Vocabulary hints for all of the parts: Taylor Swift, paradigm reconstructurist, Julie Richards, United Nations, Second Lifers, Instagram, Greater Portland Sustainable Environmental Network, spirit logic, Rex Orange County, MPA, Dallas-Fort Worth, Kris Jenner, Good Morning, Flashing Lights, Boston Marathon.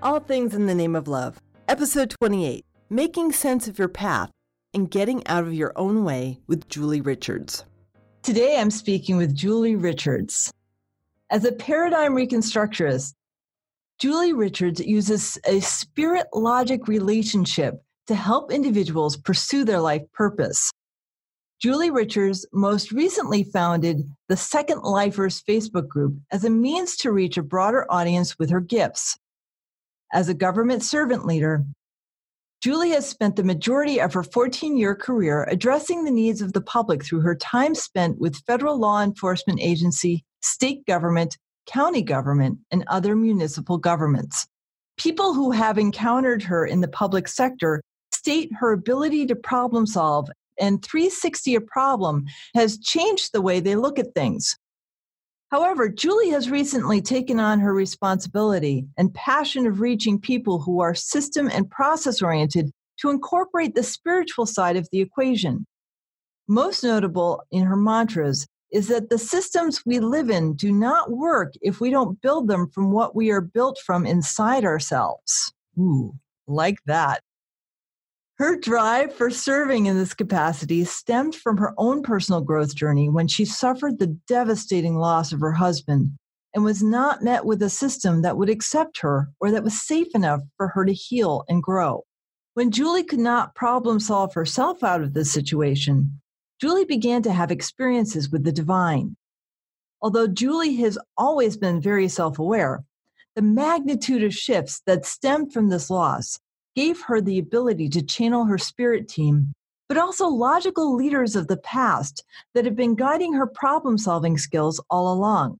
All Things in the Name of Love, Episode 28, Making Sense of Your Path and Getting Out of Your Own Way with Julie Richards. Today I'm speaking with Julie Richards. As a paradigm reconstructurist, Julie Richards uses a spirit logic relationship to help individuals pursue their life purpose. Julie Richards most recently founded the Second Lifers Facebook group as a means to reach a broader audience with her gifts. As a government servant leader, Julie has spent the majority of her 14-year career addressing the needs of the public through her time spent with federal law enforcement agency, state government, county government, and other municipal governments. People who have encountered her in the public sector state her ability to problem solve and 360 a problem has changed the way they look at things. However, Julie has recently taken on her responsibility and passion of reaching people who are system and process-oriented to incorporate the spiritual side of the equation. Most notable in her mantras is that the systems we live in do not work if we don't build them from what we are built from inside ourselves. Ooh, like that. Her drive for serving in this capacity stemmed from her own personal growth journey when she suffered the devastating loss of her husband and was not met with a system that would accept her or that was safe enough for her to heal and grow. When Julie could not problem solve herself out of this situation, Julie began to have experiences with the divine. Although Julie has always been very self-aware, the magnitude of shifts that stemmed from this loss gave her the ability to channel her spirit team, but also logical leaders of the past that have been guiding her problem-solving skills all along.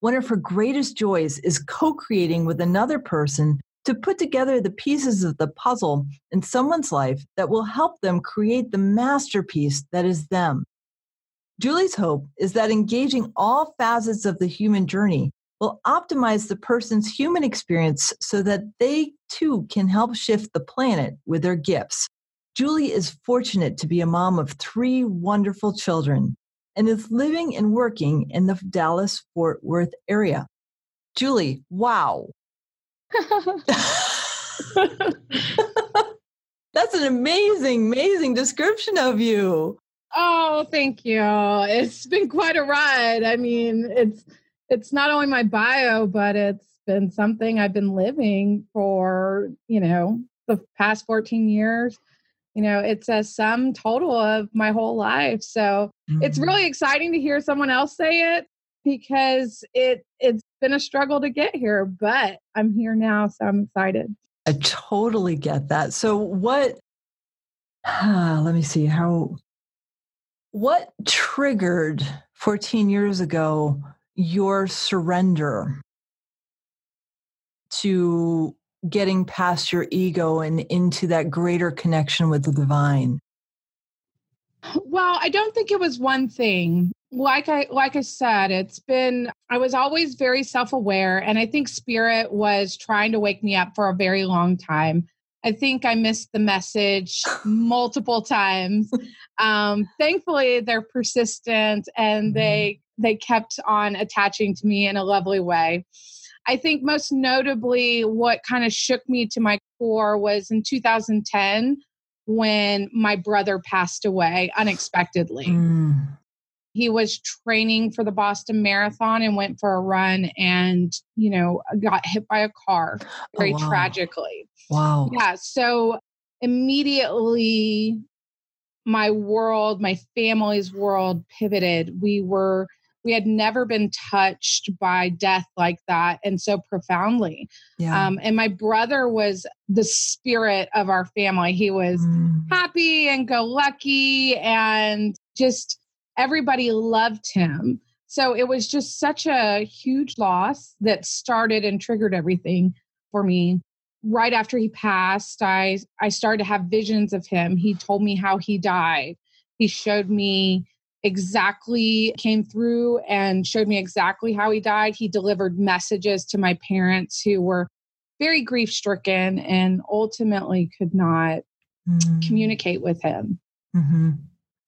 One of her greatest joys is co-creating with another person to put together the pieces of the puzzle in someone's life that will help them create the masterpiece that is them. Julie's hope is that engaging all facets of the human journey will optimize the person's human experience so that they, too, can help shift the planet with their gifts. Julie is fortunate to be a mom of 3 wonderful children and is living and working in the Dallas-Fort Worth area. Julie, wow. That's an amazing, amazing description of you. Oh, thank you. It's been quite a ride. I mean, It's not only my bio, but it's been something I've been living for, the past 14 years. It's a sum total of my whole life. So It's really exciting to hear someone else say it because it's been a struggle to get here, but I'm here now, so I'm excited. I totally get that. So what triggered 14 years ago your surrender to getting past your ego and into that greater connection with the divine? Well, I don't think it was one thing. Like I said, I was always very self-aware, and I think spirit was trying to wake me up for a very long time. I think I missed the message multiple times. Thankfully, they're persistent and they kept on attaching to me in a lovely way. I think most notably what kind of shook me to my core was in 2010 when my brother passed away unexpectedly. Mm. He was training for the Boston Marathon and went for a run and, got hit by a car very tragically. Wow. Yeah. So immediately my world, my family's world pivoted. We had never been touched by death like that and so profoundly. Yeah. And my brother was the spirit of our family. He was happy and go lucky and just everybody loved him. So it was just such a huge loss that started and triggered everything for me. Right after he passed, I started to have visions of him. He told me how he died. He showed me exactly, came through and showed me exactly how he died. He delivered messages to my parents who were very grief-stricken and ultimately could not communicate with him. Mm-hmm.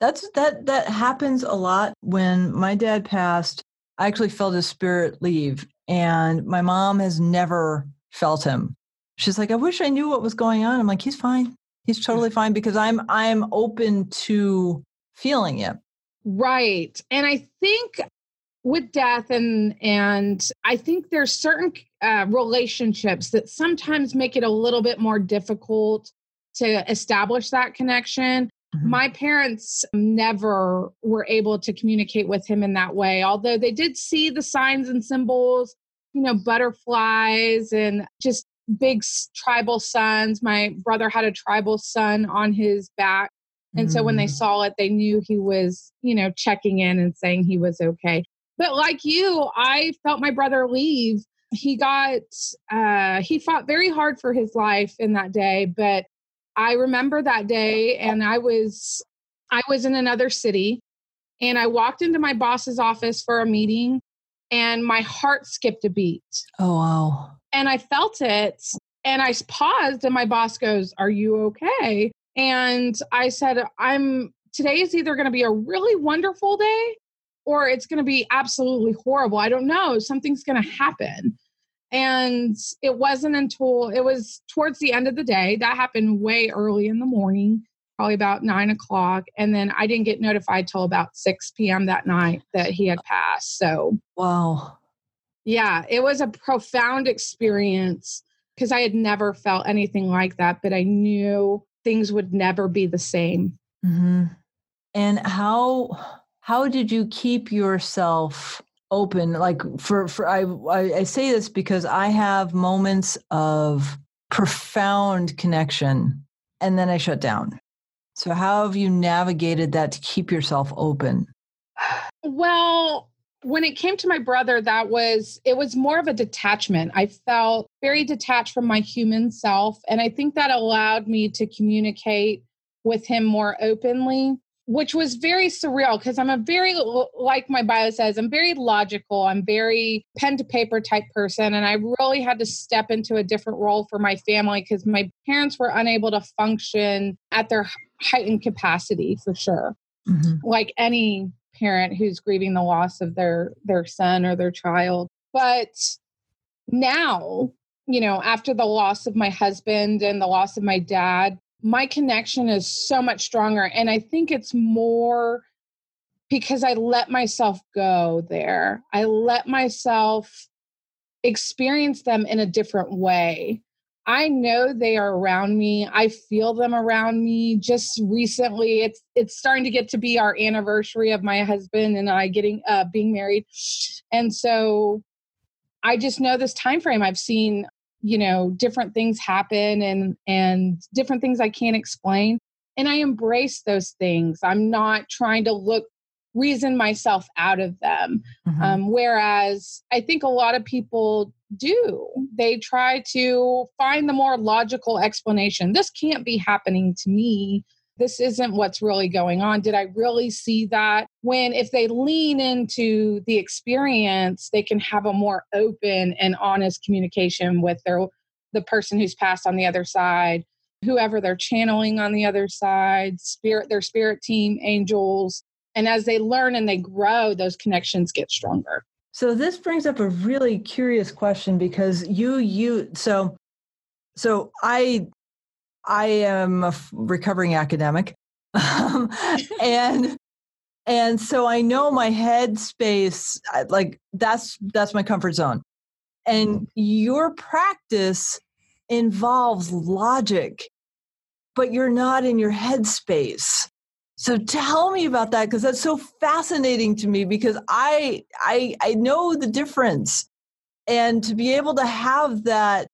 That happens a lot. When my dad passed, I actually felt his spirit leave, and my mom has never felt him. She's like, I wish I knew what was going on. I'm like, he's fine. He's totally fine, because I'm open to feeling it. Right. And I think with death and I think there's certain relationships that sometimes make it a little bit more difficult to establish that connection. Mm-hmm. My parents never were able to communicate with him in that way, although they did see the signs and symbols, you know, butterflies and just big tribal suns. My brother had a tribal sun on his back. And so when they saw it, they knew he was, you know, checking in and saying he was okay. But like you, I felt my brother leave. He fought very hard for his life in that day, but I remember that day, and I was in another city, and I walked into my boss's office for a meeting, and my heart skipped a beat. Oh, wow. And I felt it, and I paused, and my boss goes, "Are you okay?" And I said, today is either going to be a really wonderful day, or it's going to be absolutely horrible. I don't know. Something's going to happen. And it wasn't until it was towards the end of the day. That happened way early in the morning, probably about 9 o'clock. And then I didn't get notified till about 6 p.m. that night that he had passed. So, wow. Yeah, it was a profound experience because I had never felt anything like that, but I knew things would never be the same. Mm-hmm. And how did you keep yourself open? Like I say this because I have moments of profound connection and then I shut down. So how have you navigated that to keep yourself open? Well, when it came to my brother, it was more of a detachment. I felt very detached from my human self. And I think that allowed me to communicate with him more openly, which was very surreal because I'm like my bio says, I'm very logical. I'm very pen to paper type person. And I really had to step into a different role for my family because my parents were unable to function at their heightened capacity for sure. Mm-hmm. Like any parent who's grieving the loss of their son or their child. But now, you know, after the loss of my husband and the loss of my dad, my connection is so much stronger. And I think it's more because I let myself go there. I let myself experience them in a different way. I know they are around me. I feel them around me. Just recently, it's starting to get to be our anniversary of my husband and I being married, and so I just know this time frame. I've seen, you know, different things happen and different things I can't explain, and I embrace those things. I'm not trying to reason myself out of them. Mm-hmm. Whereas I think a lot of people do. They try to find the more logical explanation. This can't be happening to me. This isn't what's really going on. Did I really see that? When if they lean into the experience, they can have a more open and honest communication with the person who's passed on the other side, whoever they're channeling on the other side, their spirit team, angels. And as they learn and they grow, those connections get stronger. So this brings up a really curious question because so I am a recovering academic, and so I know my head space, like that's my comfort zone, and your practice involves logic, but you're not in your head space. So tell me about that, because that's so fascinating to me, because I know the difference. And to be able to have that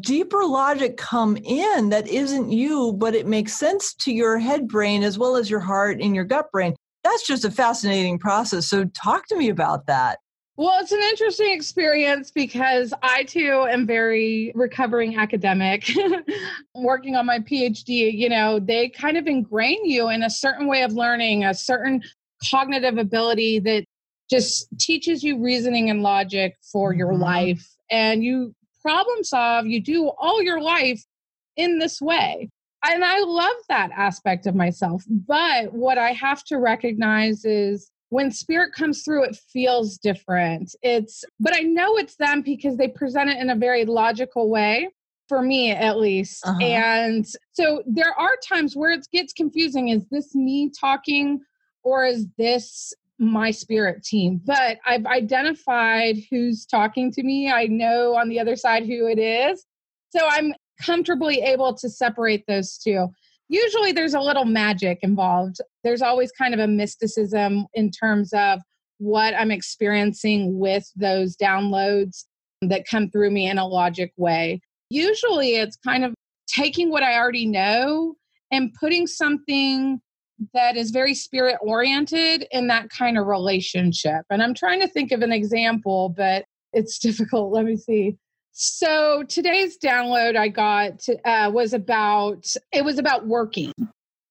deeper logic come in that isn't you, but it makes sense to your head brain as well as your heart and your gut brain. that's just a fascinating process. So talk to me about that. Well, it's an interesting experience because I too am very recovering academic, working on my PhD. You know, they kind of ingrain you in a certain way of learning, a certain cognitive ability that just teaches you reasoning and logic for your life. And you problem solve, you do all your life in this way. And I love that aspect of myself. But what I have to recognize is when spirit comes through, it feels different. But I know it's them because they present it in a very logical way, for me at least. Uh-huh. And so there are times where it gets confusing. Is this me talking or is this my spirit team? But I've identified who's talking to me. I know on the other side who it is. So I'm comfortably able to separate those two. Usually there's a little magic involved. There's always kind of a mysticism in terms of what I'm experiencing with those downloads that come through me in a logic way. Usually it's kind of taking what I already know and putting something that is very spirit oriented in that kind of relationship. And I'm trying to think of an example, but it's difficult. Let me see. So today's download I got was about working.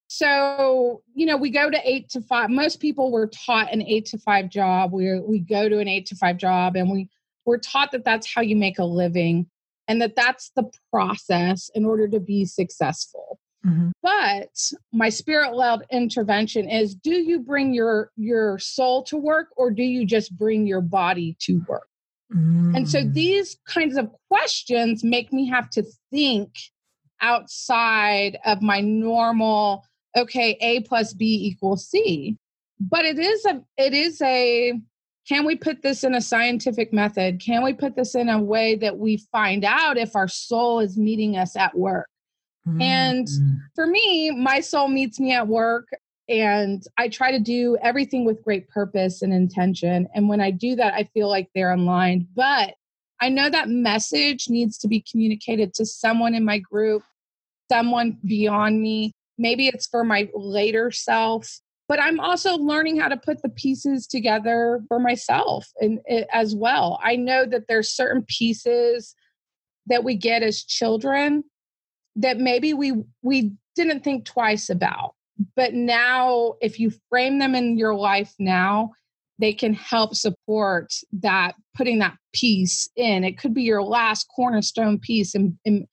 So, you know, we go to 8 to 5. Most people were taught an 8 to 5 job. We go to an 8 to 5 job and we're taught that that's how you make a living and that that's the process in order to be successful. Mm-hmm. But my spirit-led intervention is, do you bring your soul to work or do you just bring your body to work? And so these kinds of questions make me have to think outside of my normal, okay, A plus B equals C. But it is a, can we put this in a scientific method? Can we put this in a way that we find out if our soul is meeting us at work? Mm-hmm. And for me, my soul meets me at work. And I try to do everything with great purpose and intention. And when I do that, I feel like they're aligned. But I know that message needs to be communicated to someone in my group, someone beyond me. Maybe it's for my later self. But I'm also learning how to put the pieces together for myself and as well. I know that there's certain pieces that we get as children that maybe we didn't think twice about. But now, if you frame them in your life now, they can help support that, putting that piece in. It could be your last cornerstone piece in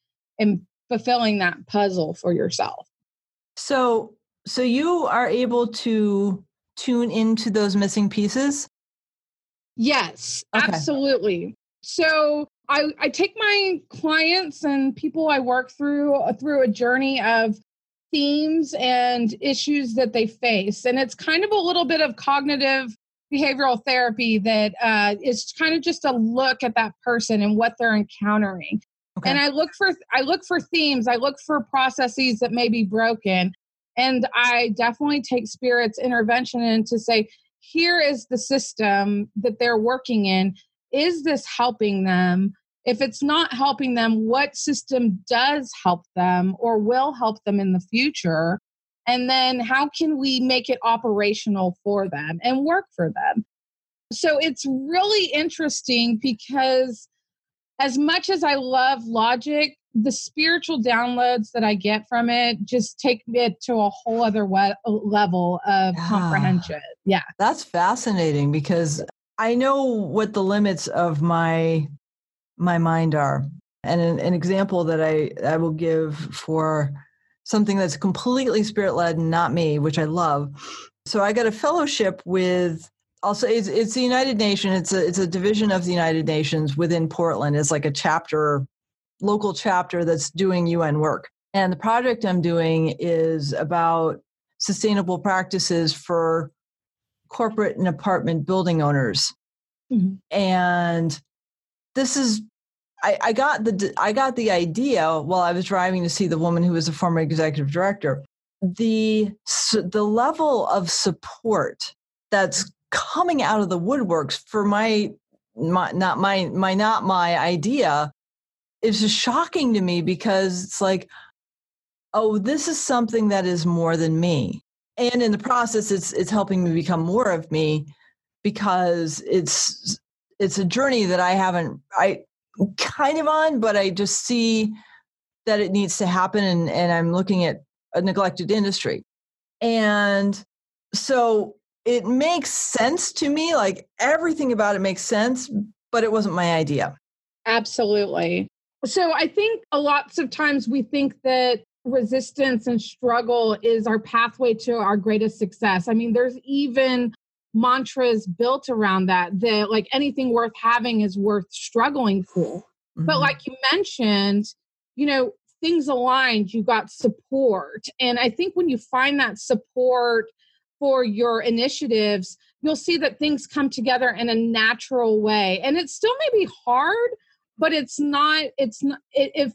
fulfilling that puzzle for yourself. So you are able to tune into those missing pieces? Yes, okay. Absolutely. So I take my clients and people I work through a journey of themes and issues that they face. And it's kind of a little bit of cognitive behavioral therapy that is kind of just a look at that person and what they're encountering. Okay. And I look for themes. I look for processes that may be broken. And I definitely take spirit's intervention in to say, here is the system that they're working in. Is this helping them? If it's not helping them, what system does help them or will help them in the future? And then how can we make it operational for them and work for them? So it's really interesting because as much as I love logic, the spiritual downloads that I get from it just take it to a whole other level of comprehension. Yeah. That's fascinating because I know what the limits of my mind are. And an example that I will give for something that's completely spirit-led and not me, which I love. So I got a fellowship with, also it's the United Nations. It's a division of the United Nations within Portland. It's like a chapter, local chapter that's doing UN work. And the project I'm doing is about sustainable practices for corporate and apartment building owners. Mm-hmm. And this is, I got the idea while I was driving to see the woman who was a former executive director. The level of support that's coming out of the woodworks for my idea is just shocking to me because it's like, oh, this is something that is more than me. And in the process, it's helping me become more of me, because it's a journey that I'm kind of on, but I just see that it needs to happen. And I'm looking at a neglected industry. And so it makes sense to me, like everything about it makes sense, but it wasn't my idea. Absolutely. So I think a lot of times we think that resistance and struggle is our pathway to our greatest success. I mean, there's even mantras built around that like anything worth having is worth struggling for. Mm-hmm. But like you mentioned, you know, things aligned, you got support. And I think when you find that support for your initiatives, you'll see that things come together in a natural way. And it still may be hard, but it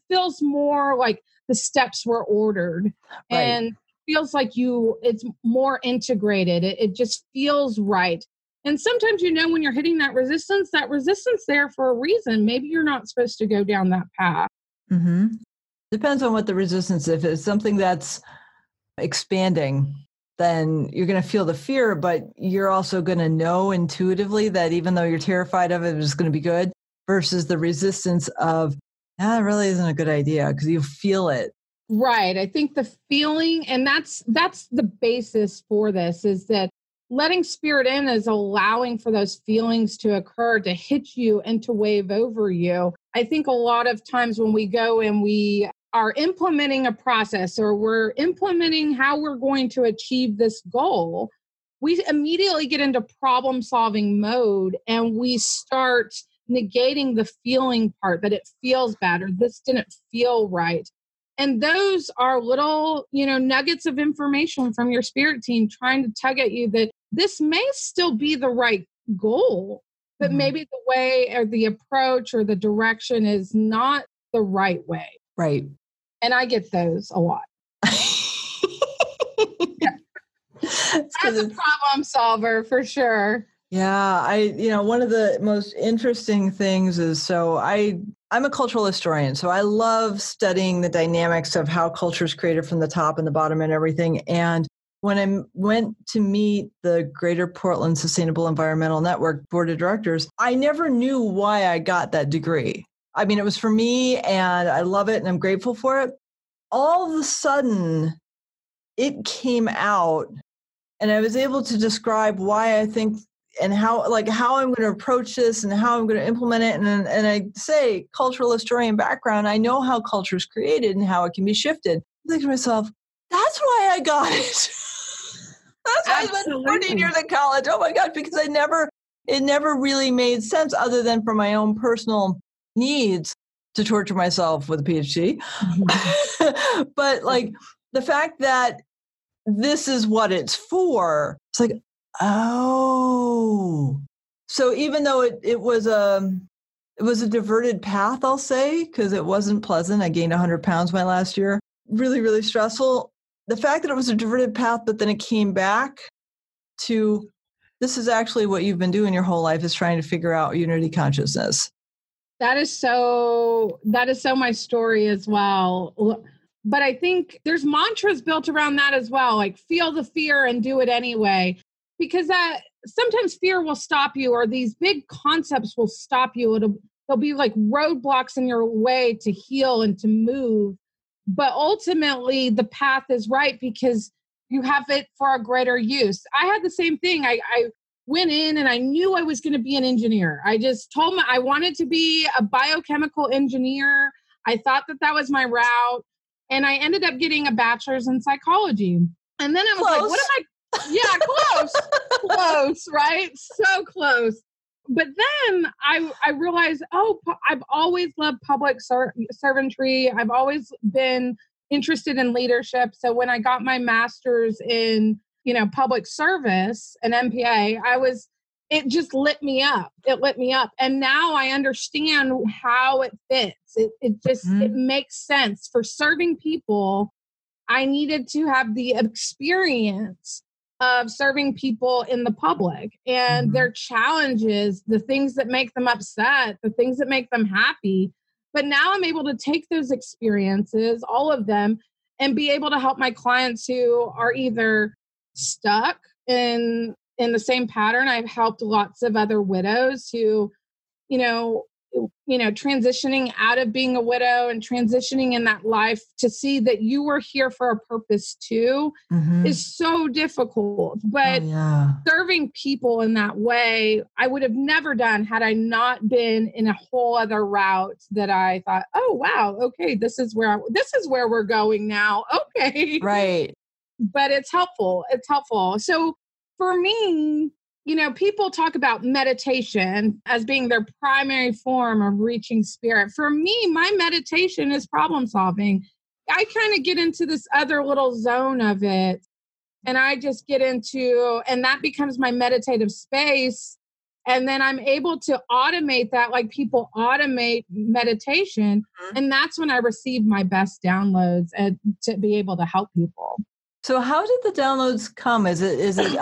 feels more like the steps were ordered, right, and feels like it's more integrated. It just feels right. And sometimes, you know, when you're hitting that resistance there for a reason, maybe you're not supposed to go down that path. Mm-hmm. Depends on what the resistance is. If it's something that's expanding, then you're going to feel the fear, but you're also going to know intuitively that even though you're terrified of it, it's going to be good, versus the resistance of, that really isn't a good idea, because you feel it. Right. I think the feeling, and that's the basis for this, is that letting spirit in is allowing for those feelings to occur, to hit you and to wave over you. I think a lot of times when we go and we are implementing a process, or we're implementing how we're going to achieve this goal, we immediately get into problem solving mode, and we start negating the feeling part, that it feels bad, or this didn't feel right. And those are little, you know, nuggets of information from your spirit team trying to tug at you that this may still be the right goal, but mm-hmm. maybe the way or the approach or the direction is not the right way. Right. And I get those a lot. Yeah. As a problem solver, for sure. Yeah, one of the most interesting things is, so I'm a cultural historian, so I love studying the dynamics of how culture is created from the top and the bottom and everything. And when I went to meet the Greater Portland Sustainable Environmental Network Board of Directors, I never knew why I got that degree. I mean, it was for me, and I love it, and I'm grateful for it. All of a sudden, it came out, and I was able to describe why I think, and how I'm going to approach this and how I'm going to implement it. And I say, cultural historian background, I know how culture is created and how it can be shifted. I think to myself, that's why I got it. That's why I spent 14 years in college. Oh my God, because it never really made sense other than for my own personal needs to torture myself with a PhD. Mm-hmm. But like the fact that this is what it's for, it's like, oh, so even though it was a diverted path, I'll say, because it wasn't pleasant. I gained 100 pounds my last year. Really, really stressful. The fact that it was a diverted path, but then it came back to, this is actually what you've been doing your whole life, is trying to figure out unity consciousness. That is so my story as well. But I think there's mantras built around that as well, like feel the fear and do it anyway. Because sometimes fear will stop you, or these big concepts will stop you. They'll be like roadblocks in your way to heal and to move. But ultimately, the path is right because you have it for a greater use. I had the same thing. I went in and I knew I was going to be an engineer. I just told me I wanted to be a biochemical engineer. I thought that was my route. And I ended up getting a bachelor's in psychology. And then I was like, what am I? Yeah, close, close, right? So close. But then I realized, I've always loved public servantry. I've always been interested in leadership. So when I got my master's in, you know, public service, an MPA, it just lit me up. It lit me up. And now I understand how it fits. It makes sense for serving people. I needed to have the experience of serving people in the public and mm-hmm. their challenges, the things that make them upset, the things that make them happy. But now I'm able to take those experiences, all of them, and be able to help my clients who are either stuck in the same pattern. I've helped lots of other widows who, transitioning out of being a widow and transitioning in that life to see that you were here for a purpose too is so difficult. But serving people in that way, I would have never done had I not been in a whole other route that I thought, oh, wow, okay, this is where we're going now. Okay. Right. But it's helpful. It's helpful. So for me, people talk about meditation as being their primary form of reaching spirit. For me, my meditation is problem solving. I kind of get into this other little zone of it, and I just get into, and that becomes my meditative space. And then I'm able to automate that, like people automate meditation. And that's when I receive my best downloads and to be able to help people. So how did the downloads come? Is it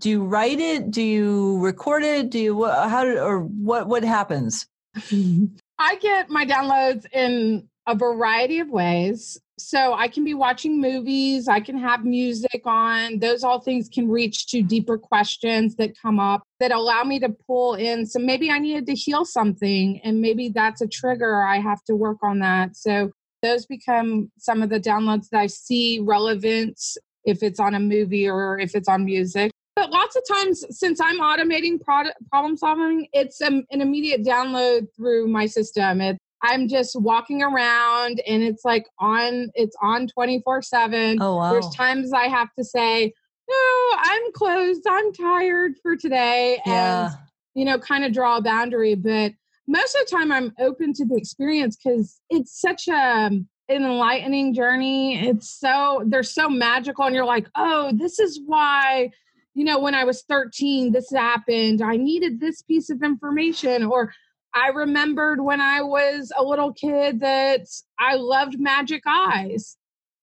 do you write it? Do you record it? What happens? I get my downloads in a variety of ways. So I can be watching movies. I can have music on. Those all things can reach to deeper questions that come up that allow me to pull in. So maybe I needed to heal something, and maybe that's a trigger. I have to work on that. So those become some of the downloads that I see relevant if it's on a movie or if it's on music. But lots of times, since I'm automating problem solving, it's an immediate download through my system. I'm just walking around, and it's like it's on 24/7. Oh, wow. There's times I have to say, no, I'm closed. I'm tired for today. Yeah. And, kind of draw a boundary. But most of the time I'm open to the experience because it's such an enlightening journey. They're so magical. And you're like, oh, this is why, when I was 13, this happened. I needed this piece of information. Or I remembered when I was a little kid that I loved magic eyes.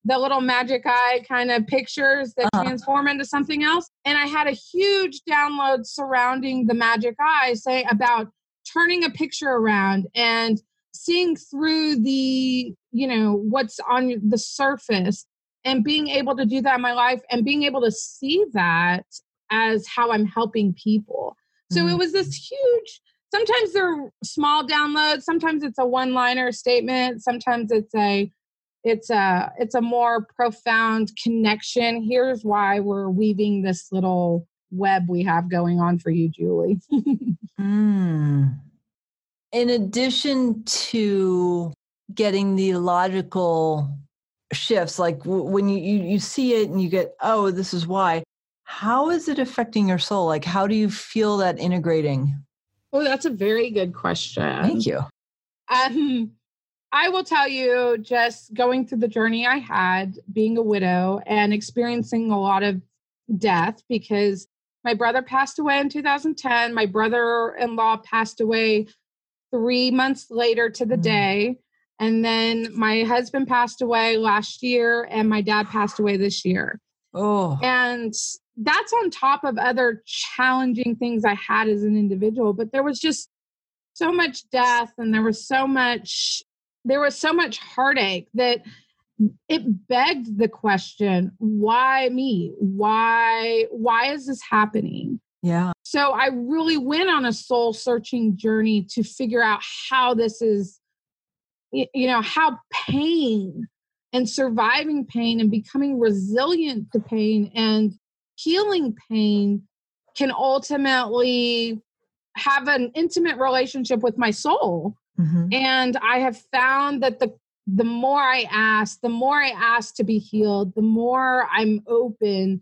The little magic eye kind of pictures that transform into something else. And I had a huge download surrounding the magic eye, say about turning a picture around and seeing through the, what's on the surface, and being able to do that in my life and being able to see that as how I'm helping people. So it was this huge, sometimes they're small downloads. Sometimes it's a one-liner statement. Sometimes it's a more profound connection. Here's why we're weaving this little web we have going on for you, Julie. In addition to getting the logical shifts, like when you see it and you get, oh, this is why, how is it affecting your soul? Like, how do you feel that integrating? Oh, that's a very good question. Thank you. I will tell you, just going through the journey I had, being a widow and experiencing a lot of death, because my brother passed away in 2010. My brother-in-law passed away 3 months later to the day. And then my husband passed away last year, and my dad passed away this year. Oh. And that's on top of other challenging things I had as an individual. But there was just so much death, and there was so much heartache that it begged the question, why me? Why is this happening? Yeah. So I really went on a soul searching journey to figure out how this is, how pain and surviving pain and becoming resilient to pain and healing pain can ultimately have an intimate relationship with my soul. And I have found that the more I ask, the more I ask to be healed, the more I'm open,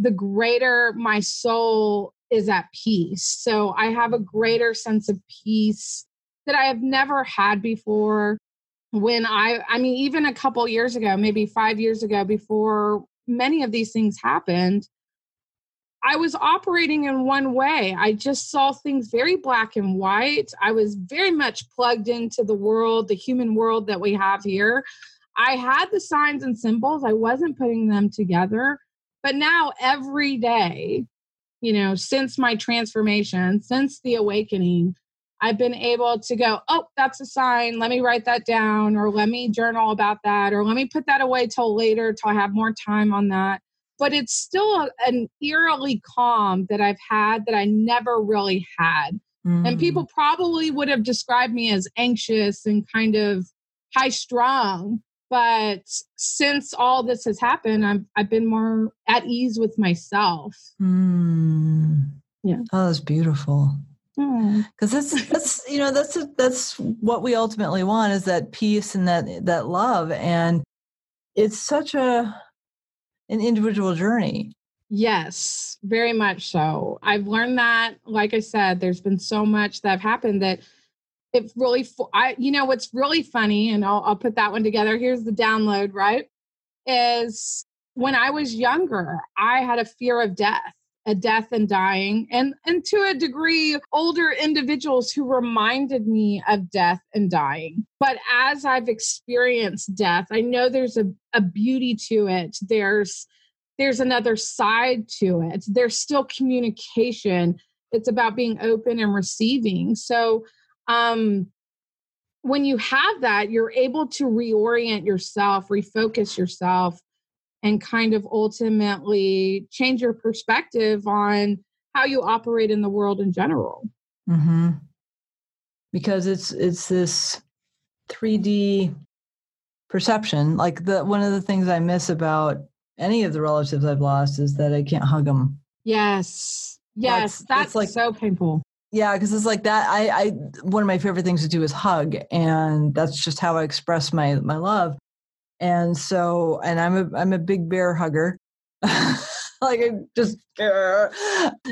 the greater my soul is at peace. So I have a greater sense of peace that I have never had before. When even a couple years ago, maybe 5 years ago, before many of these things happened, I was operating in one way. I just saw things very black and white. I was very much plugged into the world, the human world that we have here. I had the signs and symbols. I wasn't putting them together. But now every day, since my transformation, since the awakening, I've been able to go, oh, that's a sign. Let me write that down, or let me journal about that, or let me put that away till later, till I have more time on that. But it's still an eerily calm that I've had that I never really had. Mm. And people probably would have described me as anxious and kind of high strung. But since all this has happened, I've been more at ease with myself. Mm. Yeah. Oh, that's beautiful. Because that's you know, that's what we ultimately want, is that peace and that love. And it's such an individual journey. Yes, very much so. I've learned that, like I said, there's been so much that have happened that it really, you know, what's really funny, and I'll put that one together. Here's the download, right? Is when I was younger, I had a fear of death. A death and dying, and to a degree, older individuals who reminded me of death and dying. But as I've experienced death, I know there's a beauty to it. There's another side to it. There's still communication. It's about being open and receiving. So when you have that, you're able to reorient yourself, refocus yourself, and kind of ultimately change your perspective on how you operate in the world in general. Mm-hmm. Because it's this 3D perception. Like one of the things I miss about any of the relatives I've lost is that I can't hug them. Yes, yes, that's like, so painful. Yeah, because it's like that. I one of my favorite things to do is hug, and that's just how I express my love. And so, and I'm a big bear hugger. Like I just,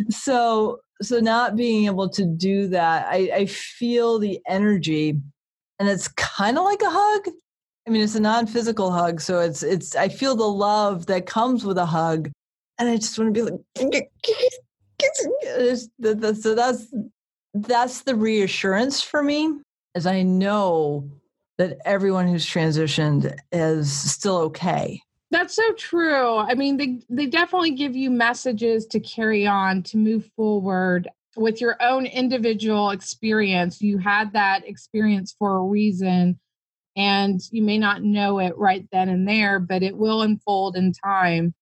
so not being able to do that, I feel the energy, and it's kind of like a hug. I mean, it's a non-physical hug. So it's, I feel the love that comes with a hug, and I just want to be like, so that's the reassurance for me, as I know that everyone who's transitioned is still okay. That's so true. I mean, they definitely give you messages to carry on, to move forward with your own individual experience. You had that experience for a reason, and you may not know it right then and there, but it will unfold in time.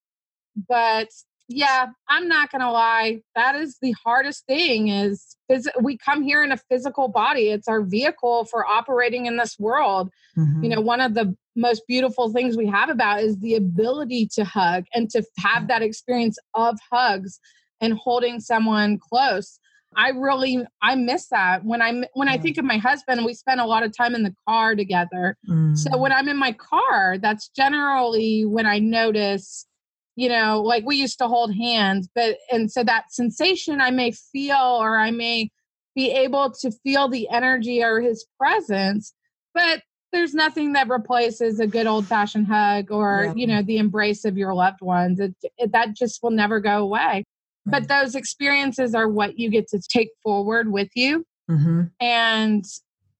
But yeah, I'm not going to lie. That is the hardest thing, is we come here in a physical body. It's our vehicle for operating in this world. Mm-hmm. You know, one of the most beautiful things we have about is the ability to hug and to have that experience of hugs and holding someone close. I miss that. When I think of my husband, we spend a lot of time in the car together. Mm-hmm. So when I'm in my car, that's generally when I notice, you know, like we used to hold hands, and so that sensation I may feel, or I may be able to feel the energy or his presence, but there's nothing that replaces a good old fashioned hug or, yeah, you know, the embrace of your loved ones. That just will never go away. Right. But those experiences are what you get to take forward with you. Mm-hmm. And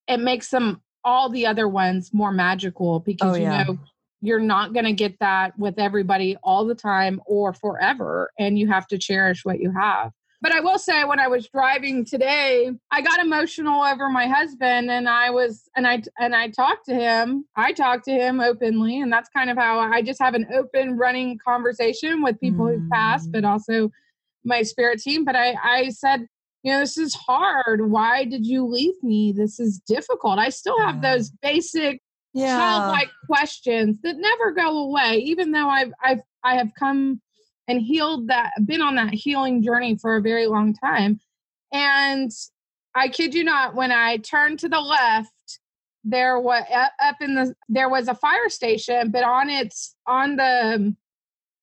it makes them, all the other ones, more magical, because, you know, you're not going to get that with everybody all the time or forever, and you have to cherish what you have. But I will say, when I was driving today, I got emotional over my husband, and I talked to him openly, and that's kind of how I just have an open running conversation with people who passed, but also my spirit team. But I said, you know, this is hard. Why did you leave me? This is difficult. I still have those basic childlike questions that never go away, even though I have come and healed that, been on that healing journey for a very long time. And I kid you not, when I turned to the left, there was a fire station, but on the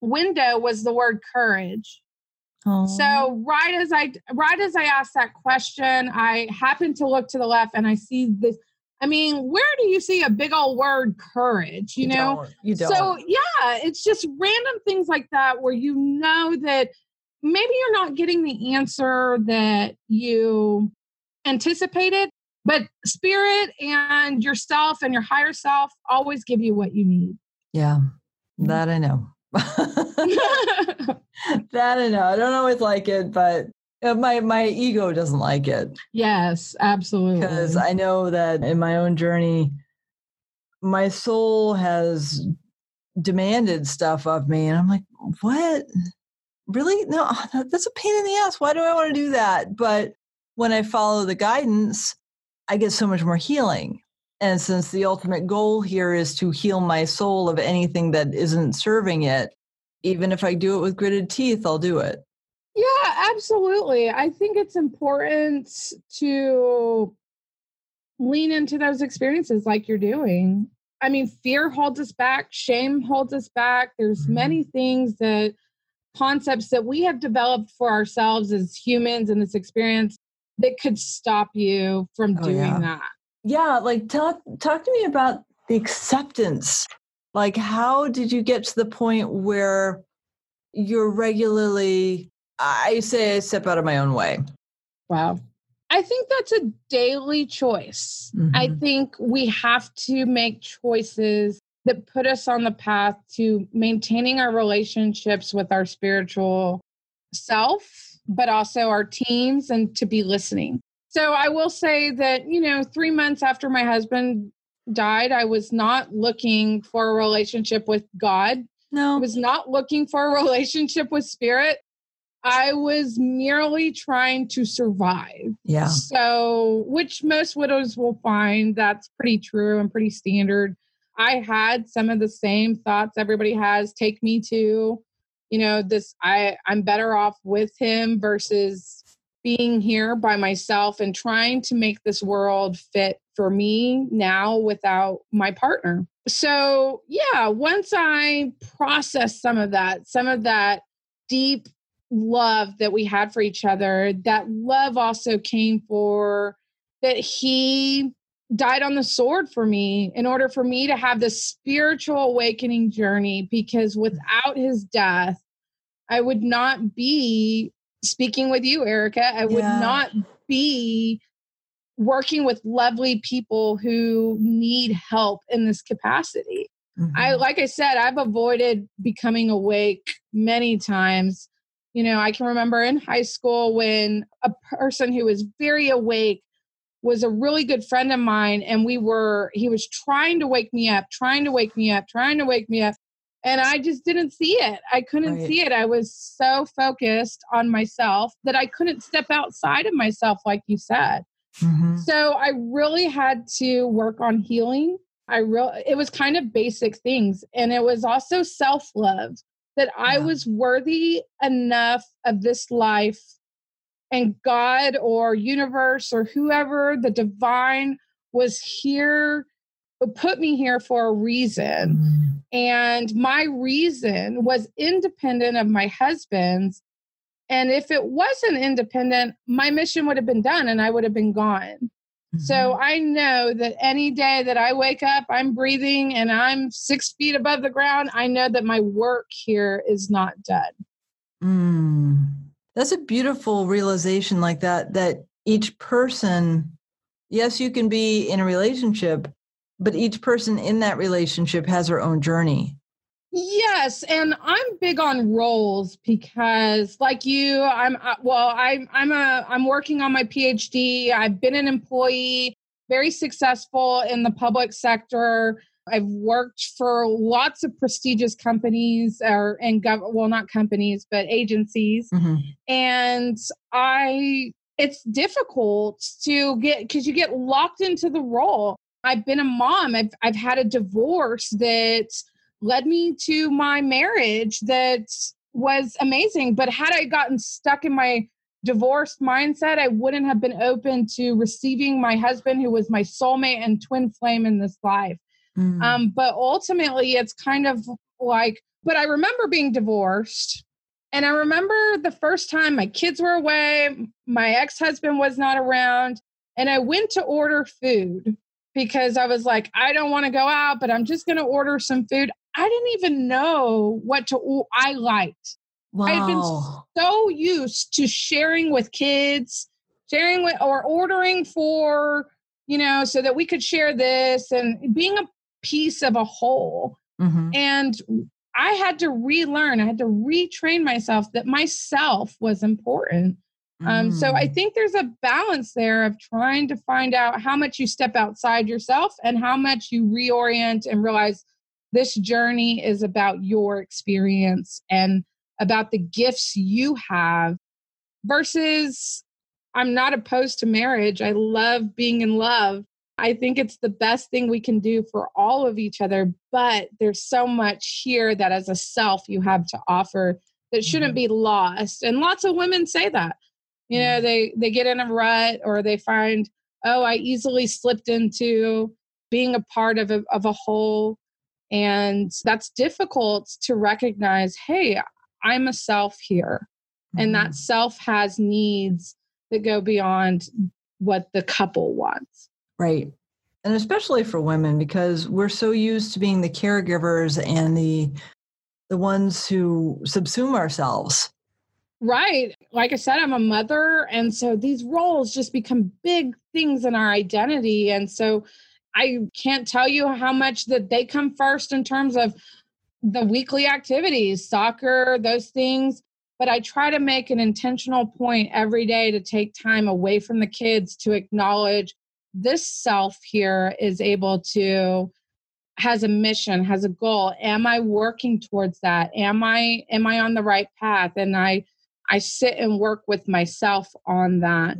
window was the word courage. Oh. So right as I asked that question, I happened to look to the left, and I see this. I mean, where do you see a big old word, courage, you know? You don't. So yeah, it's just random things like that, where you know that maybe you're not getting the answer that you anticipated, but spirit and yourself and your higher self always give you what you need. Yeah, that I know. That I know. I don't always like it, but my ego doesn't like it. Yes, absolutely. Because I know that in my own journey, my soul has demanded stuff of me. And I'm like, what? Really? No, that's a pain in the ass. Why do I want to do that? But when I follow the guidance, I get so much more healing. And since the ultimate goal here is to heal my soul of anything that isn't serving it, even if I do it with gritted teeth, I'll do it. Yeah, absolutely. I think it's important to lean into those experiences like you're doing. I mean, fear holds us back. Shame holds us back. There's many things that concepts that we have developed for ourselves as humans in this experience that could stop you from doing that. Yeah. Like talk to me about the acceptance. Like, how did you get to the point where you're regularly, I say I step out of my own way? Wow. I think that's a daily choice. Mm-hmm. I think we have to make choices that put us on the path to maintaining our relationships with our spiritual self, but also our teams, and to be listening. So I will say that, 3 months after my husband died, I was not looking for a relationship with God. No. I was not looking for a relationship with spirit. I was merely trying to survive. Yeah. So, which most widows will find that's pretty true and pretty standard. I had some of the same thoughts everybody has. Take me to, this, I'm better off with him versus being here by myself and trying to make this world fit for me now without my partner. So yeah, once I processed some of that deep love that we had for each other, that love also came that he died on the sword for me in order for me to have this spiritual awakening journey, because without his death, I would not be speaking with you, Erica. I would not be working with lovely people who need help in this capacity. Mm-hmm. Like I said, I've avoided becoming awake many times. I can remember in high school when a person who was very awake was a really good friend of mine. And he was trying to wake me up. And I just didn't see it. I couldn't see it. I was so focused on myself that I couldn't step outside of myself, like you said. Mm-hmm. So I really had to work on healing. It was kind of basic things. And it was also self-love, that I was worthy enough of this life, and God or universe or whoever, the divine, was here, put me here for a reason. Mm-hmm. And my reason was independent of my husband's. And if it wasn't independent, my mission would have been done and I would have been gone. Mm-hmm. So I know that any day that I wake up, I'm breathing and I'm 6 feet above the ground, I know that my work here is not done. Mm. That's a beautiful realization like that each person, yes, you can be in a relationship, but each person in that relationship has their own journey. Yes. And I'm big on roles because, like you, I'm working on my PhD. I've been an employee, very successful in the public sector. I've worked for lots of prestigious companies not companies, but agencies. Mm-hmm. And it's difficult to get, 'cause you get locked into the role. I've been a mom. I've had a divorce that led me to my marriage that was amazing. But had I gotten stuck in my divorce mindset, I wouldn't have been open to receiving my husband, who was my soulmate and twin flame in this life. Mm-hmm. But ultimately, it's kind of like, but I remember being divorced. And I remember the first time my kids were away, my ex-husband was not around, and I went to order food because I was like, I don't want to go out, but I'm just going to order some food. I didn't even know what I liked. Wow. I've been so used to sharing with kids, or ordering for, so that we could share this and being a piece of a whole. Mm-hmm. And I had to relearn, I had to retrain myself that myself was important. Mm-hmm. So I think there's a balance there of trying to find out how much you step outside yourself and how much you reorient and realize This journey is about your experience and about the gifts you have versus I'm not opposed to marriage. I love being in love. I think it's the best thing we can do for all of each other, but there's so much here that as a self you have to offer that shouldn't be lost. And lots of women say that, you know, they get in a rut or they find, oh, I easily slipped into being a part of a whole. And that's difficult to recognize, hey, I'm a self here. And that self has needs that go beyond what the couple wants. Right. And especially for women, because we're so used to being the caregivers and the ones who subsume ourselves. Right. Like I said, I'm a mother. And so these roles just become big things in our identity. And so I can't tell you how much that they come first in terms of the weekly activities, soccer, those things. But I try to make an intentional point every day to take time away from the kids to acknowledge this self here is able to, has a mission, has a goal. Am I working towards that? Am I on the right path? And I sit and work with myself on that.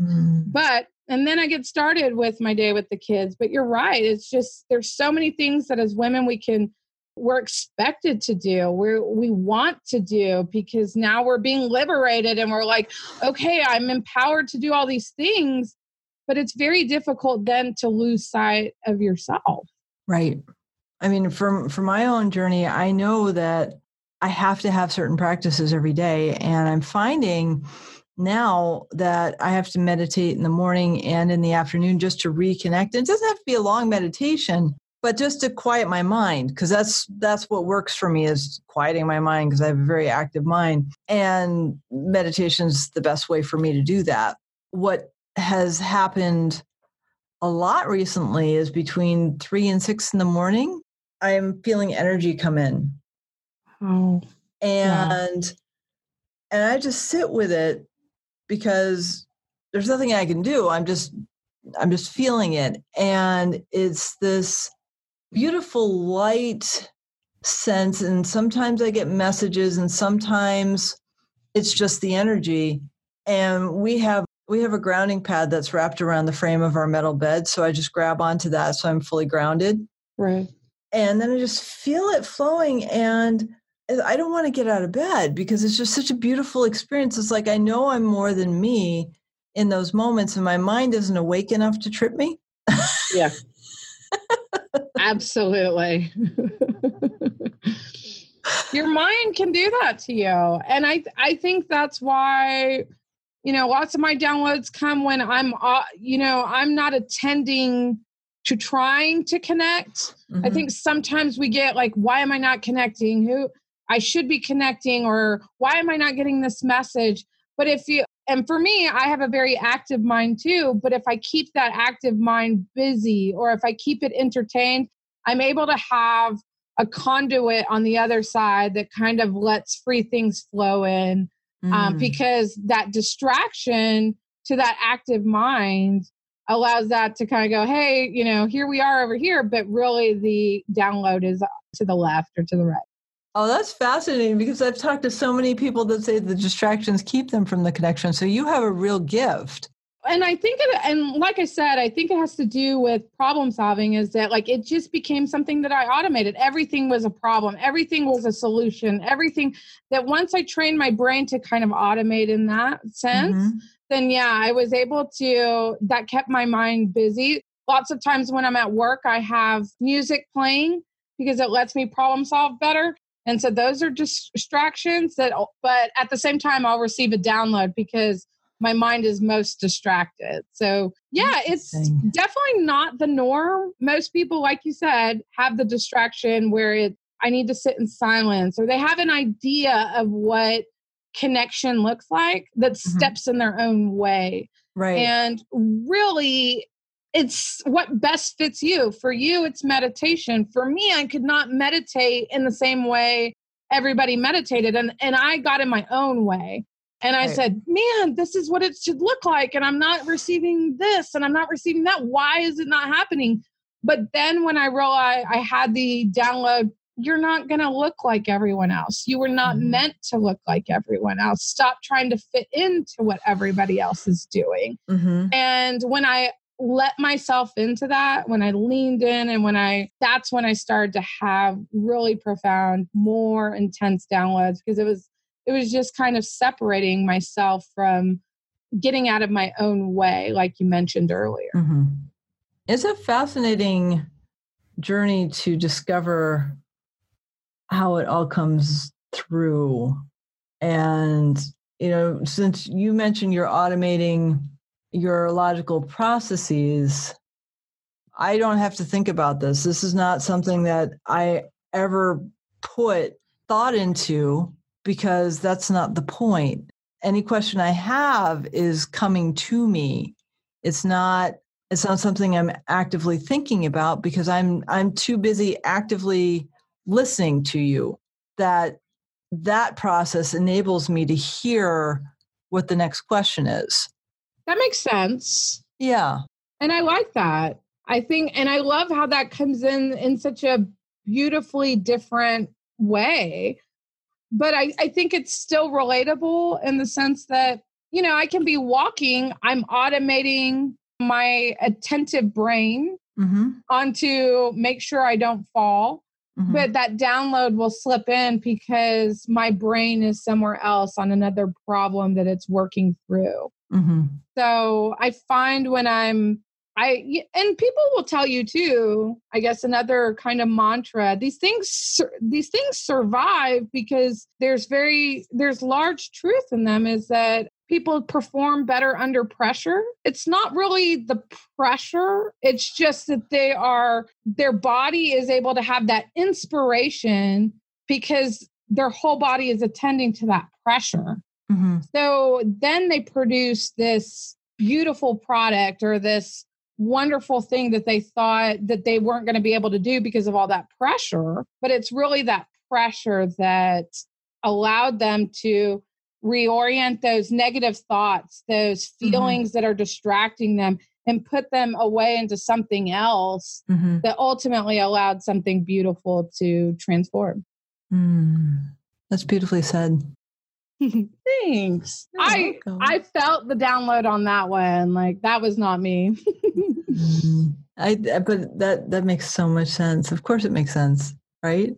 But, and then I get started with my day with the kids, but you're right. It's just, there's so many things that as women, we're expected to do, we want to do, because now we're being liberated and we're like, okay, I'm empowered to do all these things. But it's very difficult then to lose sight of yourself. Right. I mean, from my own journey, I know that I have to have certain practices every day. And I'm finding now that I have to meditate in the morning and in the afternoon just to reconnect. It doesn't have to be a long meditation, but just to quiet my mind, because that's what works for me, is quieting my mind, because I have a very active mind. And meditation is the best way for me to do that. What has happened a lot recently is between 3 and 6 in the morning, I'm feeling energy come in. Oh, and I just sit with it, because there's nothing I can do. I'm just feeling it. And it's this beautiful light sense. And sometimes I get messages and sometimes it's just the energy. And we have a grounding pad that's wrapped around the frame of our metal bed. So I just grab onto that. So I'm fully grounded. Right. And then I just feel it flowing. And I don't want to get out of bed, because it's just such a beautiful experience. It's like, I know I'm more than me in those moments, and my mind isn't awake enough to trip me. Yeah. Absolutely. Your mind can do that to you. And I think that's why, you know, lots of my downloads come when I'm not attending to trying to connect. I think sometimes we get like, why am I not connecting? Who I should be connecting, or why am I not getting this message? But and for me, I have a very active mind too, but if I keep that active mind busy, or if I keep it entertained, I'm able to have a conduit on the other side that kind of lets free things flow in, because that distraction to that active mind allows that to kind of go, hey, you know, here we are over here, but really the download is to the left or to the right. Oh, that's fascinating, because I've talked to so many people that say the distractions keep them from the connection. So you have a real gift. And I think, like I said, I think it has to do with problem solving, is that like, it just became something that I automated. Everything was a problem. Everything was a solution. Everything that once I trained my brain to kind of automate in that sense, then yeah, I was able to, that kept my mind busy. Lots of times when I'm at work, I have music playing because it lets me problem solve better. And so those are just distractions but at the same time, I'll receive a download because my mind is most distracted. So yeah, it's definitely not the norm. Most people, like you said, have the distraction where I need to sit in silence, or they have an idea of what connection looks like that steps in their own way. Right. And really, it's what best fits you. For you, it's meditation. For me, I could not meditate in the same way everybody meditated. And I got in my own way. And I said, man, this is what it should look like. And I'm not receiving this and I'm not receiving that. Why is it not happening? But then when I realized I had the download you're not going to look like everyone else. You were not meant to look like everyone else. Stop trying to fit into what everybody else is doing. Mm-hmm. And when I let myself into that, when I leaned in and that's when I started to have really profound, more intense downloads, because it was just kind of separating myself from getting out of my own way, like you mentioned earlier. Mm-hmm. It's a fascinating journey to discover how it all comes through. And, you know, since you mentioned you're automating your logical processes, I don't have to think about this. This is not something that I ever put thought into, because that's not the point. Any question I have is coming to me. It's not something I'm actively thinking about, because I'm too busy actively listening to you. That process enables me to hear what the next question is. That makes sense. Yeah. And I like that. I think, and I love how that comes in such a beautifully different way. But I think it's still relatable in the sense that, you know, I can be walking, I'm automating my attentive brain onto make sure I don't fall. Mm-hmm. But that download will slip in because my brain is somewhere else on another problem that it's working through. Mm-hmm. So I find when and people will tell you too, I guess another kind of mantra, these things survive because there's large truth in them, is that people perform better under pressure. It's not really the pressure. It's just that their body is able to have that inspiration because their whole body is attending to that pressure. Mm-hmm. So then they produce this beautiful product or this wonderful thing that they thought that they weren't going to be able to do because of all that pressure. But it's really that pressure that allowed them to reorient those negative thoughts, those feelings that are distracting them, and put them away into something else that ultimately allowed something beautiful to transform. Mm. That's beautifully said. Thanks. I felt the download on that one. Like, that was not me. But that makes so much sense. Of course it makes sense, right?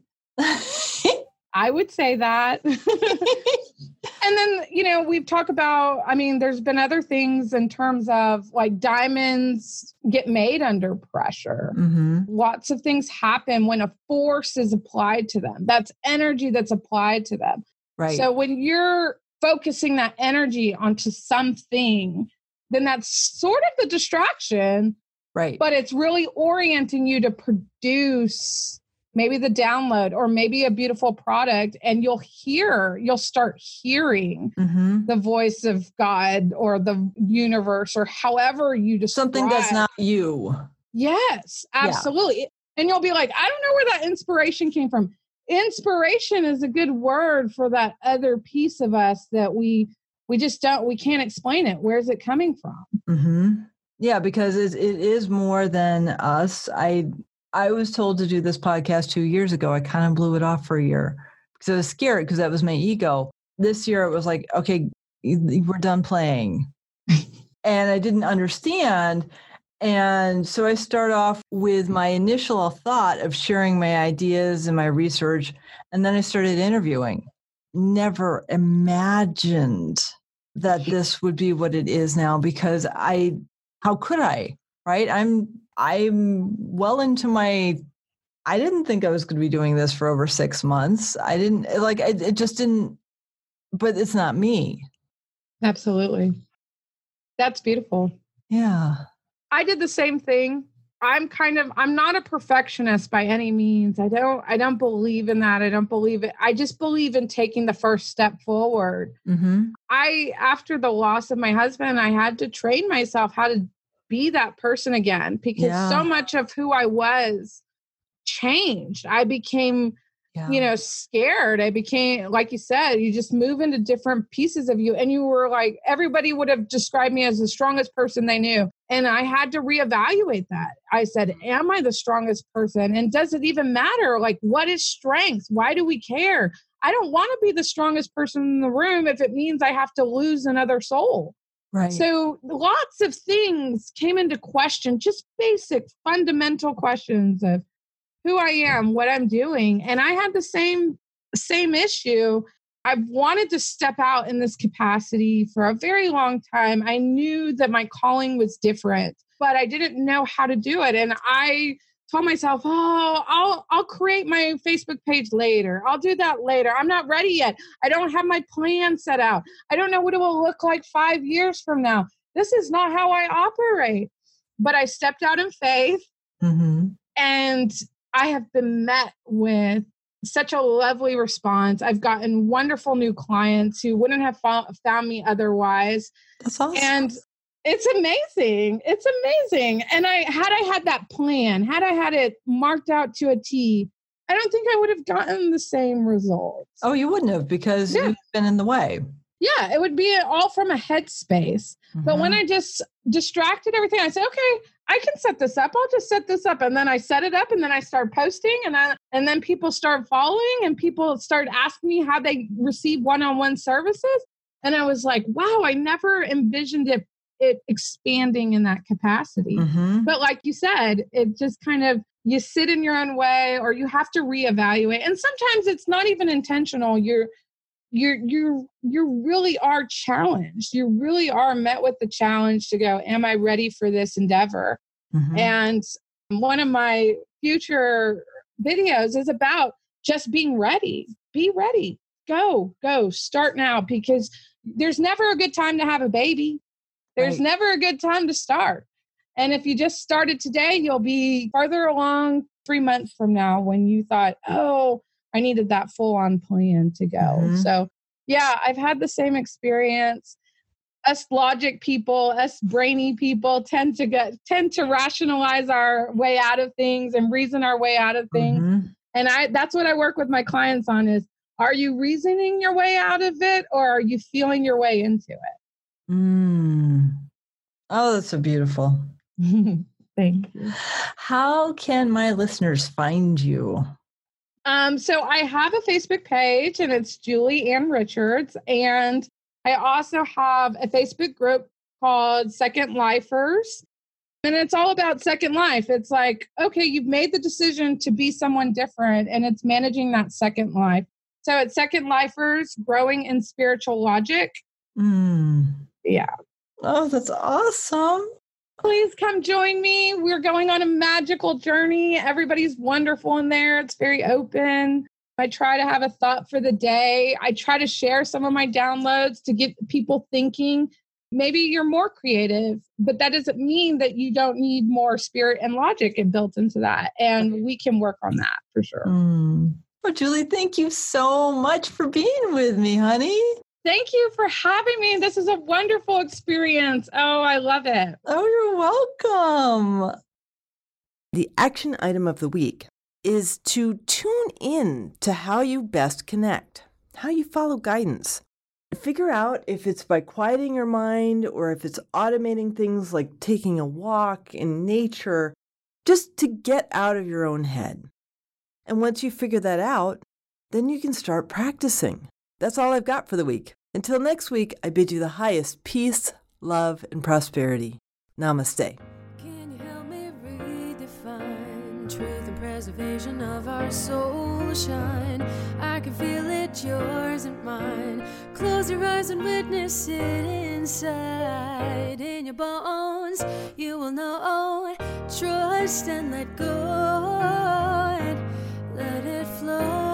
I would say that. And then, you know, we've talked about, I mean, there's been other things in terms of like diamonds get made under pressure. Mm-hmm. Lots of things happen when a force is applied to them. That's energy that's applied to them. Right. So when you're focusing that energy onto something, then that's sort of the distraction, right? But it's really orienting you to produce maybe the download or maybe a beautiful product, and you'll start hearing the voice of God or the universe or however you describe. Something that's not you. Yes, absolutely. Yeah. And you'll be like, I don't know where that inspiration came from. Inspiration is a good word for that other piece of us that we can't explain it. Where's it coming from? Mm-hmm. Yeah, because it is more than us. I was told to do this podcast 2 years ago. I kind of blew it off for a year because I was scared, because that was my ego. This year it was like, okay, we're done playing. And I didn't understand. And so I start off with my initial thought of sharing my ideas and my research. And then I started interviewing. Never imagined that this would be what it is now, because how could I, right? I'm well into I didn't think I was going to be doing this for over 6 months. But it's not me. Absolutely. That's beautiful. Yeah. I did the same thing. I'm not a perfectionist by any means. I don't believe in that. I don't believe it. I just believe in taking the first step forward. Mm-hmm. After the loss of my husband, I had to train myself how to be that person again, because so much of who I was changed. I became you know, scared. I became, like you said, you just move into different pieces of you. And you were like, everybody would have described me as the strongest person they knew. And I had to reevaluate that. I said, am I the strongest person? And does it even matter? Like, what is strength? Why do we care? I don't want to be the strongest person in the room if it means I have to lose another soul. Right. So lots of things came into question, just basic fundamental questions of who I am, what I'm doing. And I had the same issue. I've wanted to step out in this capacity for a very long time. I knew that my calling was different, but I didn't know how to do it. And I told myself, oh, I'll create my Facebook page later. I'll do that later. I'm not ready yet. I don't have my plan set out. I don't know what it will look like 5 years from now. This is not how I operate. But I stepped out in faith, and I have been met with such a lovely response. I've gotten wonderful new clients who wouldn't have found me otherwise. That's awesome. And it's amazing. It's amazing. And I had that plan, had I had it marked out to a T, I don't think I would have gotten the same results. Oh, you wouldn't have, because you've been in the way. Yeah, it would be all from a headspace. But when I just distracted everything, I said, okay, I can set this up. I'll just set this up. And then I set it up, and then I start posting, and then people start following, and people start asking me how they receive one-on-one services. And I was like, wow, I never envisioned it expanding in that capacity. But like you said, it just kind of, you sit in your own way, or you have to reevaluate. And sometimes it's not even intentional. You really are challenged. You really are met with the challenge to go, am I ready for this endeavor? And one of my future videos is about just being ready. Be ready. Go, start now, because there's never a good time to have a baby. There's never a good time to start. And if you just started today, you'll be farther along 3 months from now when you thought, oh, I needed that full-on plan to go. So yeah, I've had the same experience. Us logic people, us brainy people tend to rationalize our way out of things and reason our way out of things. And that's what I work with my clients on is, are you reasoning your way out of it, or are you feeling your way into it? Oh, that's so beautiful. Thank you. How can my listeners find you? So I have a Facebook page, and it's Julie Ann Richards. And I also have a Facebook group called Second Lifers. And it's all about Second Life. It's like, okay, you've made the decision to be someone different, and it's managing that second life. So it's Second Lifers, Growing in Spiritual Logic. Yeah. Oh, that's awesome. Please come join me. We're going on a magical journey. Everybody's wonderful in there. It's very open. I try to have a thought for the day. I try to share some of my downloads to get people thinking. Maybe you're more creative, but that doesn't mean that you don't need more spirit and logic and built into that. And we can work on that for sure. Well, Julie, thank you so much for being with me, honey. Thank you for having me. This is a wonderful experience. Oh, I love it. Oh, you're welcome. The action item of the week is to tune in to how you best connect, how you follow guidance. Figure out if it's by quieting your mind or if it's automating things like taking a walk in nature, just to get out of your own head. And once you figure that out, then you can start practicing. That's all I've got for the week. Until next week, I bid you the highest peace, love, and prosperity. Namaste. Can you help me redefine truth and preservation of our soul shine? I can feel it, yours and mine. Close your eyes and witness it inside. In your bones, you will know. Trust and let go. And let it flow.